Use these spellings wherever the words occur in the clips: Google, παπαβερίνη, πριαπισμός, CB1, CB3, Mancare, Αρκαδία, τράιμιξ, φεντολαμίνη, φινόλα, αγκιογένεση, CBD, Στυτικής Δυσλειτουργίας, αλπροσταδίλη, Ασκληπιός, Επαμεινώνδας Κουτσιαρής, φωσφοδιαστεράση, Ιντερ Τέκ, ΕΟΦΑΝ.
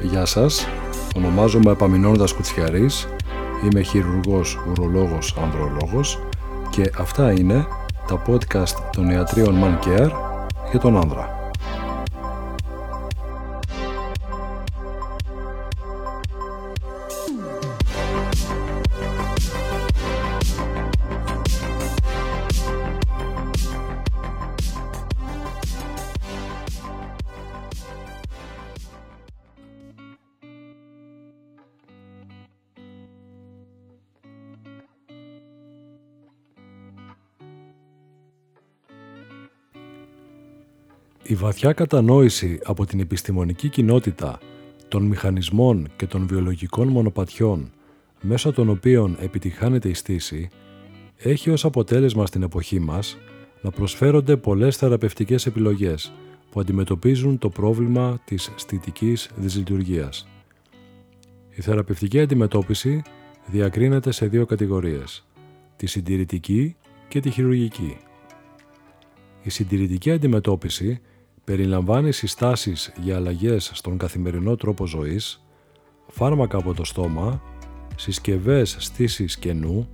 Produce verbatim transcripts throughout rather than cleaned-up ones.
Γεια σας, ονομάζομαι Επαμεινώνδας Κουτσιαρής, είμαι χειρουργός, ουρολόγος, ανδρολόγος και αυτά είναι τα podcast των ιατρίων Mancare για τον άνδρα. Η βαθιά κατανόηση από την επιστημονική κοινότητα των μηχανισμών και των βιολογικών μονοπατιών μέσω των οποίων επιτυχάνεται η στήση έχει ως αποτέλεσμα στην εποχή μας να προσφέρονται πολλές θεραπευτικές επιλογές που αντιμετωπίζουν το πρόβλημα της στητικής δυσλειτουργίας. Η θεραπευτική αντιμετώπιση διακρίνεται σε δύο κατηγορίες, τη συντηρητική και τη χειρουργική. Η συντηρητική αντιμετώπιση περιλαμβάνει συστάσεις για αλλαγές στον καθημερινό τρόπο ζωής, φάρμακα από το στόμα, συσκευές στήσης κενού,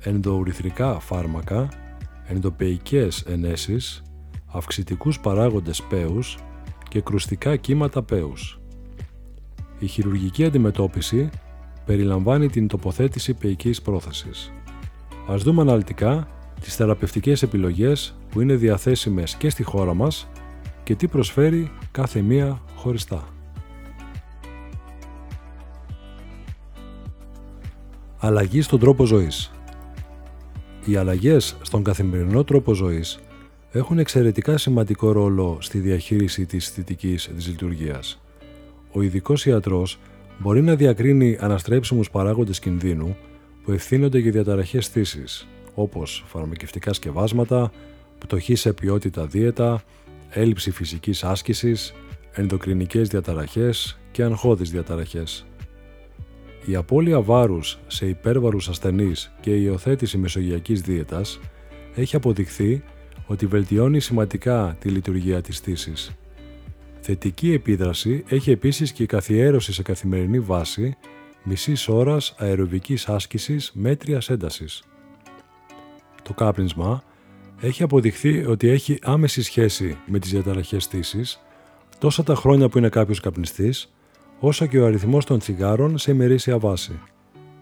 ενδοουρυθρικά φάρμακα, ενδοπεϊκές ενέσεις, αυξητικούς παράγοντες πέους και κρουστικά κύματα πέους. Η χειρουργική αντιμετώπιση περιλαμβάνει την τοποθέτηση πεϊκής πρόθεσης. Ας δούμε αναλυτικά τις θεραπευτικές επιλογές που είναι διαθέσιμες και στη χώρα μας και τι προσφέρει κάθε μία χωριστά. Αλλαγή στον τρόπο ζωής. Οι αλλαγές στον καθημερινό τρόπο ζωής έχουν εξαιρετικά σημαντικό ρόλο στη διαχείριση της αισθητικής δυσλειτουργίας. Ο ειδικός ιατρός μπορεί να διακρίνει αναστρέψιμους παράγοντες κινδύνου που ευθύνονται για διαταραχές στήσης, όπως φαρμακευτικά σκευάσματα, πτωχή σε ποιότητα δίαιτα, έλλειψη φυσικής άσκησης, ενδοκρινικές διαταραχές και αγχώδεις διαταραχές. Η απώλεια βάρους σε υπέρβαρους ασθενείς και η υιοθέτηση μεσογειακής δίαιτας έχει αποδειχθεί ότι βελτιώνει σημαντικά τη λειτουργία της στήσης. Θετική επίδραση έχει επίσης και η καθιέρωση σε καθημερινή βάση μισής ώρας αεροβικής άσκησης μέτριας έντασης. Το κάπνισμα έχει αποδειχθεί ότι έχει άμεση σχέση με τις διαταραχές στήσης, τόσα τα χρόνια που είναι κάποιος καπνιστής, όσο και ο αριθμός των τσιγάρων σε ημερήσια βάση.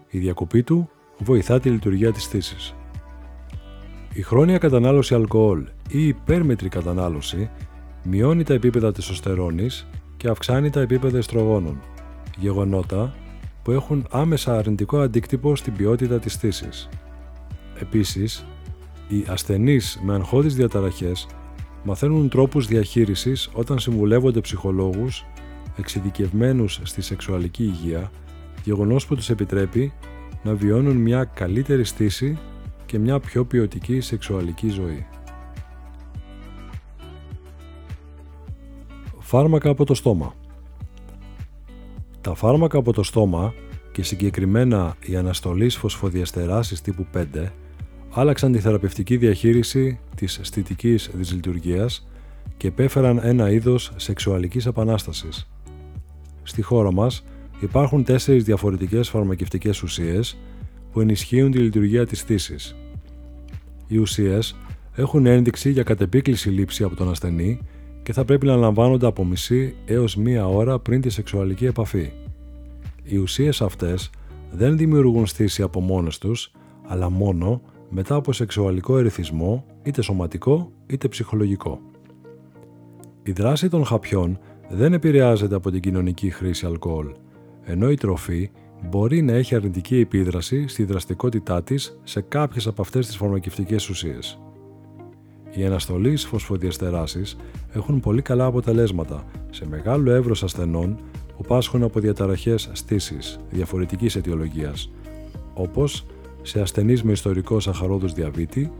Η διακοπή του βοηθά τη λειτουργία της στήσης. Η χρόνια κατανάλωση αλκοόλ ή υπέρμετρη κατανάλωση μειώνει τα επίπεδα τεστοστερόνης και αυξάνει τα επίπεδα εστρογόνων, γεγονότα που έχουν άμεσα αρνητικό αντίκτυπο στην ποιότητα της στήσης. Επίσης, οι ασθενείς με αγχώδεις διαταραχές μαθαίνουν τρόπους διαχείρισης όταν συμβουλεύονται ψυχολόγους εξειδικευμένους στη σεξουαλική υγεία, γεγονός που τους επιτρέπει να βιώνουν μια καλύτερη στήση και μια πιο ποιοτική σεξουαλική ζωή. Φάρμακα από το στόμα. Τα φάρμακα από το στόμα και συγκεκριμένα οι αναστολής φωσφοδιαστεράσης τύπου πέντε άλλαξαν τη θεραπευτική διαχείριση της αισθητικής δυσλειτουργίας και επέφεραν ένα είδος σεξουαλικής επανάστασης. Στη χώρα μας υπάρχουν τέσσερις διαφορετικές φαρμακευτικές ουσίες που ενισχύουν τη λειτουργία της στήσης. Οι ουσίες έχουν ένδειξη για κατεπίκληση λήψη από τον ασθενή και θα πρέπει να λαμβάνονται από μισή έως μία ώρα πριν τη σεξουαλική επαφή. Οι ουσίες αυτές δεν δημιουργούν στήση από μόνες τους, αλλά μόνο μετά από σεξουαλικό ερεθισμό, είτε σωματικό είτε ψυχολογικό. Η δράση των χαπιών δεν επηρεάζεται από την κοινωνική χρήση αλκοόλ, ενώ η τροφή μπορεί να έχει αρνητική επίδραση στη δραστικότητά της σε κάποιες από αυτές τις φαρμακευτικές ουσίες. Οι αναστολείς φωσφοδιαστεράσεις έχουν πολύ καλά αποτελέσματα σε μεγάλο εύρος ασθενών που πάσχουν από διαταραχές στήσης διαφορετικής αιτιολογίας, όπως σε ασθενείς με ιστορικό σαχαρόδους διαβήτη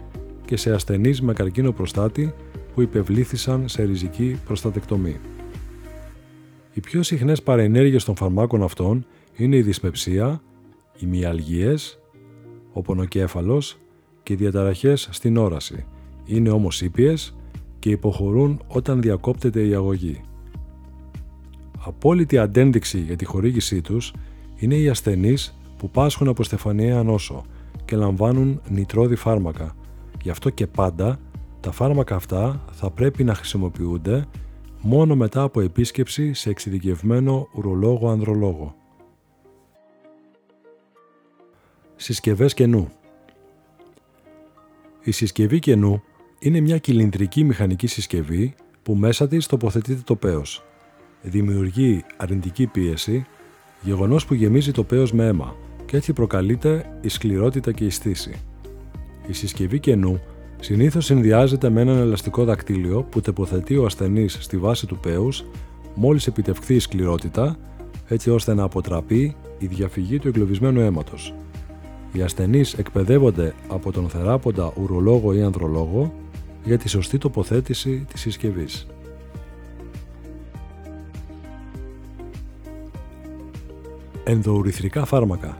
και σε ασθενείς με καρκίνο προστάτη που υπευλήθησαν σε ριζική προστατεκτομή. Οι πιο συχνές παρενέργειες των φαρμάκων αυτών είναι η δυσπεψία, οι μυαλγίες, ο πονοκέφαλος και οι διαταραχές στην όραση. Είναι όμως ήπιες και υποχωρούν όταν διακόπτεται η αγωγή. Απόλυτη αντένδειξη για τη χορήγησή τους είναι οι ασθενείς που πάσχουν από στεφανιαία νόσο και λαμβάνουν νητρώδη φάρμακα. Γι' αυτό και πάντα τα φάρμακα αυτά θα πρέπει να χρησιμοποιούνται μόνο μετά από επίσκεψη σε εξειδικευμένο ουρολόγο-ανδρολόγο. Συσκευές κενού. Η συσκευή κενού είναι μια κυλινδρική μηχανική συσκευή που μέσα της τοποθετείται το πέος. Δημιουργεί αρνητική πίεση, γεγονός που γεμίζει το πέος με αίμα και έτσι προκαλείται η σκληρότητα και η στήση. Η συσκευή κενού συνήθως συνδυάζεται με έναν ελαστικό δακτύλιο που τοποθετεί ο ασθενής στη βάση του πέους μόλις επιτευχθεί η σκληρότητα, έτσι ώστε να αποτραπεί η διαφυγή του εγκλωβισμένου αίματος. Οι ασθενείς εκπαιδεύονται από τον θεράποντα ουρολόγο ή ανδρολόγο για τη σωστή τοποθέτηση της συσκευής. Ενδοουρυθρικά φάρμακα.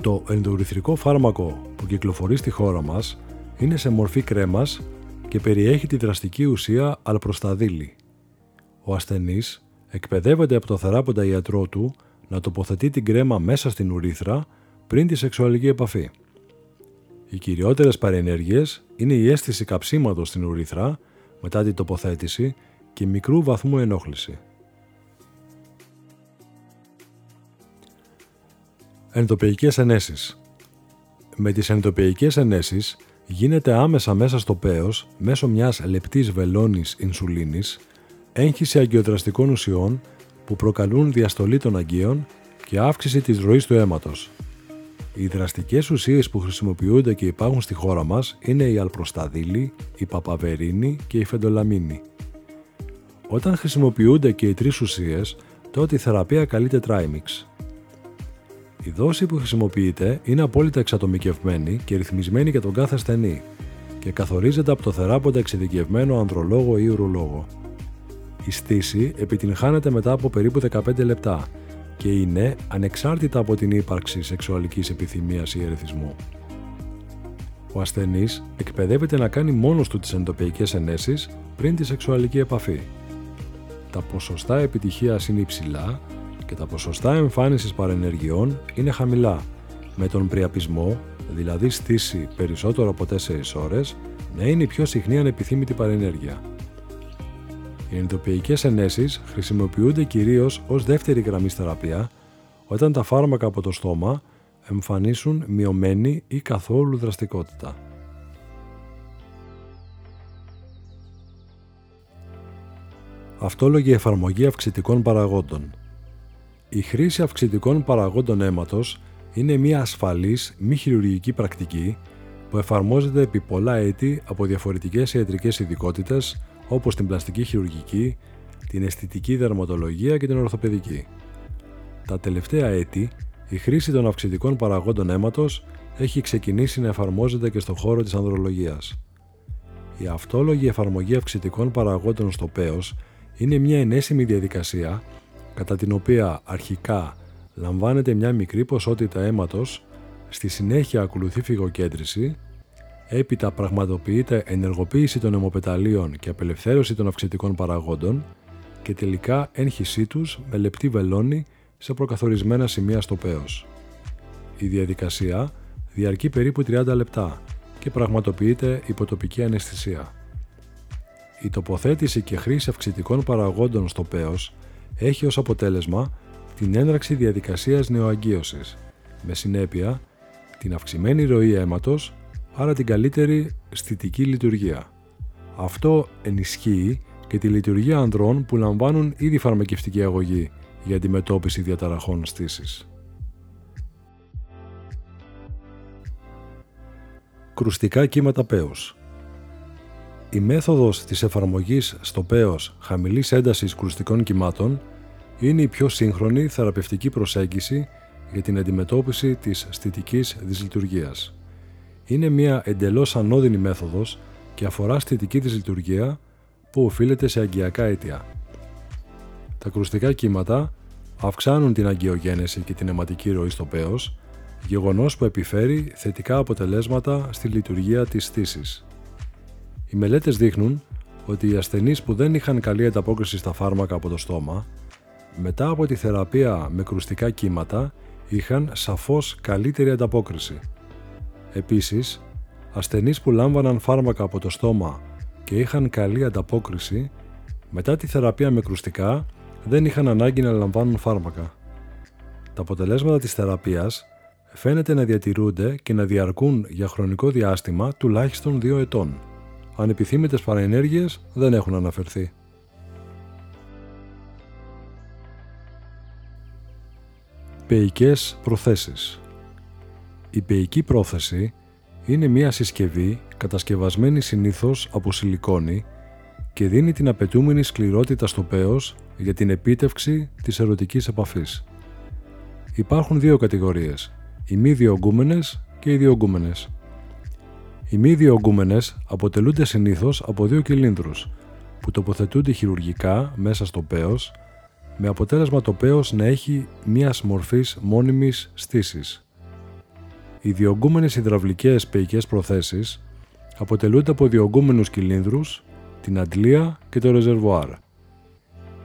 Το ενδοουρυθρικό φάρμακο που κυκλοφορεί στη χώρα μας είναι σε μορφή κρέμας και περιέχει τη δραστική ουσία αλπροσταδίλη. Ο ασθενής εκπαιδεύεται από τον θεράποντα ιατρό του να τοποθετεί την κρέμα μέσα στην ουρήθρα πριν τη σεξουαλική επαφή. Οι κυριότερες παρενέργειες είναι η αίσθηση καψίματος στην ουρήθρα μετά την τοποθέτηση και μικρού βαθμού ενόχληση. Ενδοπεϊκές ενέσεις. Με τις ενδοπεϊκές ενέσεις γίνεται άμεσα μέσα στο πέος μέσω μιας λεπτής βελόνης ινσουλίνης έγχυση αγκιοδραστικών ουσιών που προκαλούν διαστολή των αγκίων και αύξηση της ροής του αίματος. Οι δραστικές ουσίες που χρησιμοποιούνται και υπάρχουν στη χώρα μας είναι η αλπροσταδίλη, η παπαβερίνη και η φεντολαμίνη. Όταν χρησιμοποιούνται και οι τρεις ουσίες, τότε η θεραπεία καλείται τράιμιξ. Η δόση που χρησιμοποιείται είναι απόλυτα εξατομικευμένη και ρυθμισμένη για τον κάθε ασθενή και καθορίζεται από το θεράποντα εξειδικευμένο ανδρολόγο ή ουρολόγο. Η στήση επιτυγχάνεται μετά από περίπου δεκαπέντε λεπτά και είναι ανεξάρτητα από την ύπαρξη σεξουαλικής επιθυμίας ή ερεθισμού. Ο ασθενής εκπαιδεύεται να κάνει μόνος του τις ενδοπεϊκές ενέσεις πριν τη σεξουαλική επαφή. Τα ποσοστά επιτυχίας είναι υψηλά και τα ποσοστά εμφάνισης παρενεργειών είναι χαμηλά, με τον πριαπισμό, δηλαδή στήση περισσότερο από τέσσερις ώρες, να είναι η πιο συχνή ανεπιθύμητη παρενέργεια. Οι ενδοπεϊκές ενέσεις χρησιμοποιούνται κυρίως ως δεύτερη γραμμή θεραπεία, όταν τα φάρμακα από το στόμα εμφανίσουν μειωμένη ή καθόλου δραστικότητα. Αυτόλογη εφαρμογή αυξητικών παραγόντων. Η χρήση αυξητικών παραγόντων αίματος είναι μια ασφαλής μη χειρουργική πρακτική που εφαρμόζεται επί πολλά έτη από διαφορετικές ιατρικές ειδικότητες όπως την πλαστική χειρουργική, την αισθητική δερματολογία και την ορθοπαιδική. Τα τελευταία έτη, η χρήση των αυξητικών παραγόντων αίματος έχει ξεκινήσει να εφαρμόζεται και στον χώρο της ανδρολογίας. Η αυτόλογη εφαρμογή αυξητικών παραγόντων στο πέος είναι μια ενέσιμη διαδικασία κατά την οποία αρχικά λαμβάνεται μια μικρή ποσότητα αίματος, στη συνέχεια ακολουθεί φυγοκέντρηση, έπειτα πραγματοποιείται ενεργοποίηση των αιμοπεταλίων και απελευθέρωση των αυξητικών παραγόντων και τελικά έγχυσή τους με λεπτή βελόνη σε προκαθορισμένα σημεία στο πέος. Η διαδικασία διαρκεί περίπου τριάντα λεπτά και πραγματοποιείται υποτοπική αναισθησία. Η τοποθέτηση και χρήση αυξητικών παραγόντων στο πέος έχει ως αποτέλεσμα την έναρξη διαδικασίας νεοαγκίωσης, με συνέπεια την αυξημένη ροή αίματος, άρα την καλύτερη αισθητική λειτουργία. Αυτό ενισχύει και τη λειτουργία ανδρών που λαμβάνουν ήδη φαρμακευτική αγωγή για αντιμετώπιση διαταραχών στήσης. Κρουστικά κύματα πέους. Η μέθοδος της εφαρμογής στο πέος χαμηλής έντασης κρουστικών κυμάτων είναι η πιο σύγχρονη θεραπευτική προσέγγιση για την αντιμετώπιση της αισθητικής δυσλειτουργίας. Είναι μια εντελώς ανώδυνη μέθοδος και αφορά αισθητική δυσλειτουργία που οφείλεται σε αγκιακά αίτια. Τα κρουστικά κύματα αυξάνουν την αγκιογένεση και την αιματική ροή στο πέος, γεγονός που επιφέρει θετικά αποτελέσματα στη λειτουργία της στήσης. Οι μελέτες δείχνουν ότι οι ασθενείς που δεν είχαν καλή ανταπόκριση στα φάρμακα από το στόμα μετά από τη θεραπεία με κρουστικά κύματα είχαν σαφώς καλύτερη ανταπόκριση. Επίσης, ασθενείς που λάμβαναν φάρμακα από το στόμα και είχαν καλή ανταπόκριση, μετά τη θεραπεία με κρουστικά δεν είχαν ανάγκη να λαμβάνουν φάρμακα. Τα αποτελέσματα της θεραπείας φαίνεται να διατηρούνται και να διαρκούν για χρονικό διάστημα τουλάχιστον δύο ετών. Ανεπιθύμητες παρενέργειες δεν έχουν αναφερθεί. Πεϊκές προθέσεις. Η πεϊκή πρόθεση είναι μια συσκευή κατασκευασμένη συνήθως από σιλικόνη και δίνει την απαιτούμενη σκληρότητα στο πέος για την επίτευξη της ερωτικής επαφής. Υπάρχουν δύο κατηγορίες, οι μη διογκούμενες και οι διογκούμενες. Οι μη διογκούμενες αποτελούνται συνήθως από δύο κυλίνδρους που τοποθετούνται χειρουργικά μέσα στο πέος με αποτέλεσμα το πέος να έχει μιας μορφής μόνιμης στήσης. Οι διογκούμενες υδραυλικές πεϊκές προθέσεις αποτελούνται από διογκούμενους κυλίνδρους, την αντλία και το ρεζερβουάρ.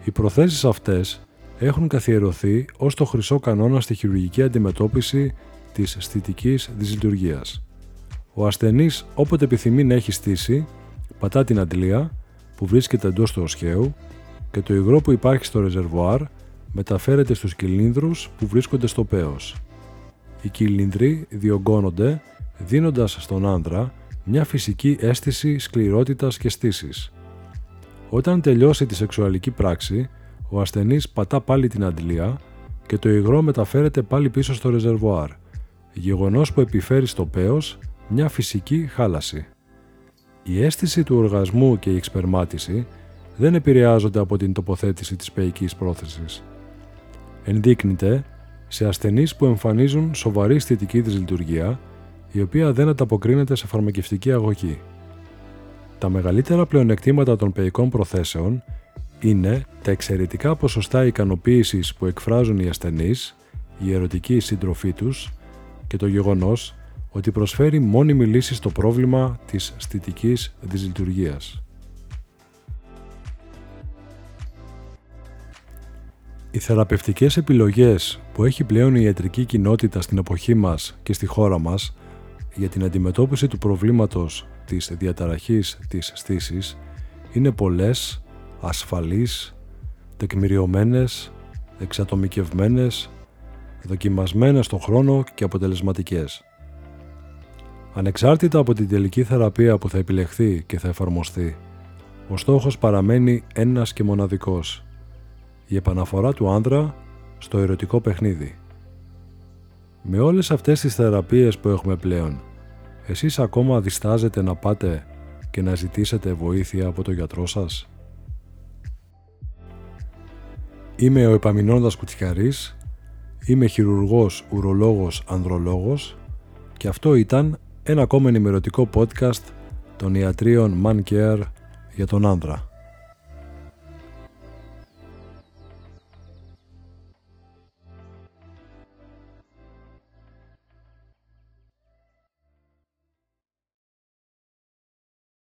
Οι προθέσεις αυτές έχουν καθιερωθεί ως το χρυσό κανόνα στη χειρουργική αντιμετώπιση της αισθητικής δυσλειτουργίας. Ο ασθενής όποτε επιθυμεί να έχει στήση, πατά την αντλία που βρίσκεται εντός του οσχαίου και το υγρό που υπάρχει στο ρεζερβουάρ μεταφέρεται στους κυλίνδρους που βρίσκονται στο πέος. Οι κυλίνδροι διογκώνονται δίνοντας στον άνδρα μια φυσική αίσθηση σκληρότητας και στήσης. Όταν τελειώσει τη σεξουαλική πράξη, ο ασθενής πατά πάλι την αντλία και το υγρό μεταφέρεται πάλι πίσω στο ρεζερβουάρ, γεγονός που επιφέρει στο πέος μια φυσική χάλαση. Η αίσθηση του οργασμού και η εξπερμάτιση δεν επηρεάζονται από την τοποθέτηση της πεϊκής πρόθεσης. Ενδείκνυται σε ασθενείς που εμφανίζουν σοβαρή αισθητική δυσλειτουργία, η οποία δεν ανταποκρίνεται σε φαρμακευτική αγωγή. Τα μεγαλύτερα πλεονεκτήματα των πεϊκών προθέσεων είναι τα εξαιρετικά ποσοστά ικανοποίησης που εκφράζουν οι ασθενείς, η ερωτική συντροφή τους και το γεγονός ότι προσφέρει μόνιμη λύση στο πρόβλημα της αισθητικής δυσλειτουργίας. Οι θεραπευτικές επιλογές που έχει πλέον η ιατρική κοινότητα στην εποχή μας και στη χώρα μας για την αντιμετώπιση του προβλήματος της διαταραχής της στήσης είναι πολλές, ασφαλείς, τεκμηριωμένες, εξατομικευμένες, δοκιμασμένες στον χρόνο και αποτελεσματικές. Ανεξάρτητα από την τελική θεραπεία που θα επιλεχθεί και θα εφαρμοστεί, ο στόχος παραμένει ένας και μοναδικός. Η επαναφορά του άνδρα στο ερωτικό παιχνίδι. Με όλες αυτές τις θεραπείες που έχουμε πλέον, εσείς ακόμα διστάζετε να πάτε και να ζητήσετε βοήθεια από τον γιατρό σας? Είμαι ο Επαμεινώνδας Κουτσιαρής, είμαι χειρουργός, ουρολόγος, ανδρολόγος και αυτό ήταν ένα ακόμα ενημερωτικό podcast των ιατρίων Mancare για τον άνδρα.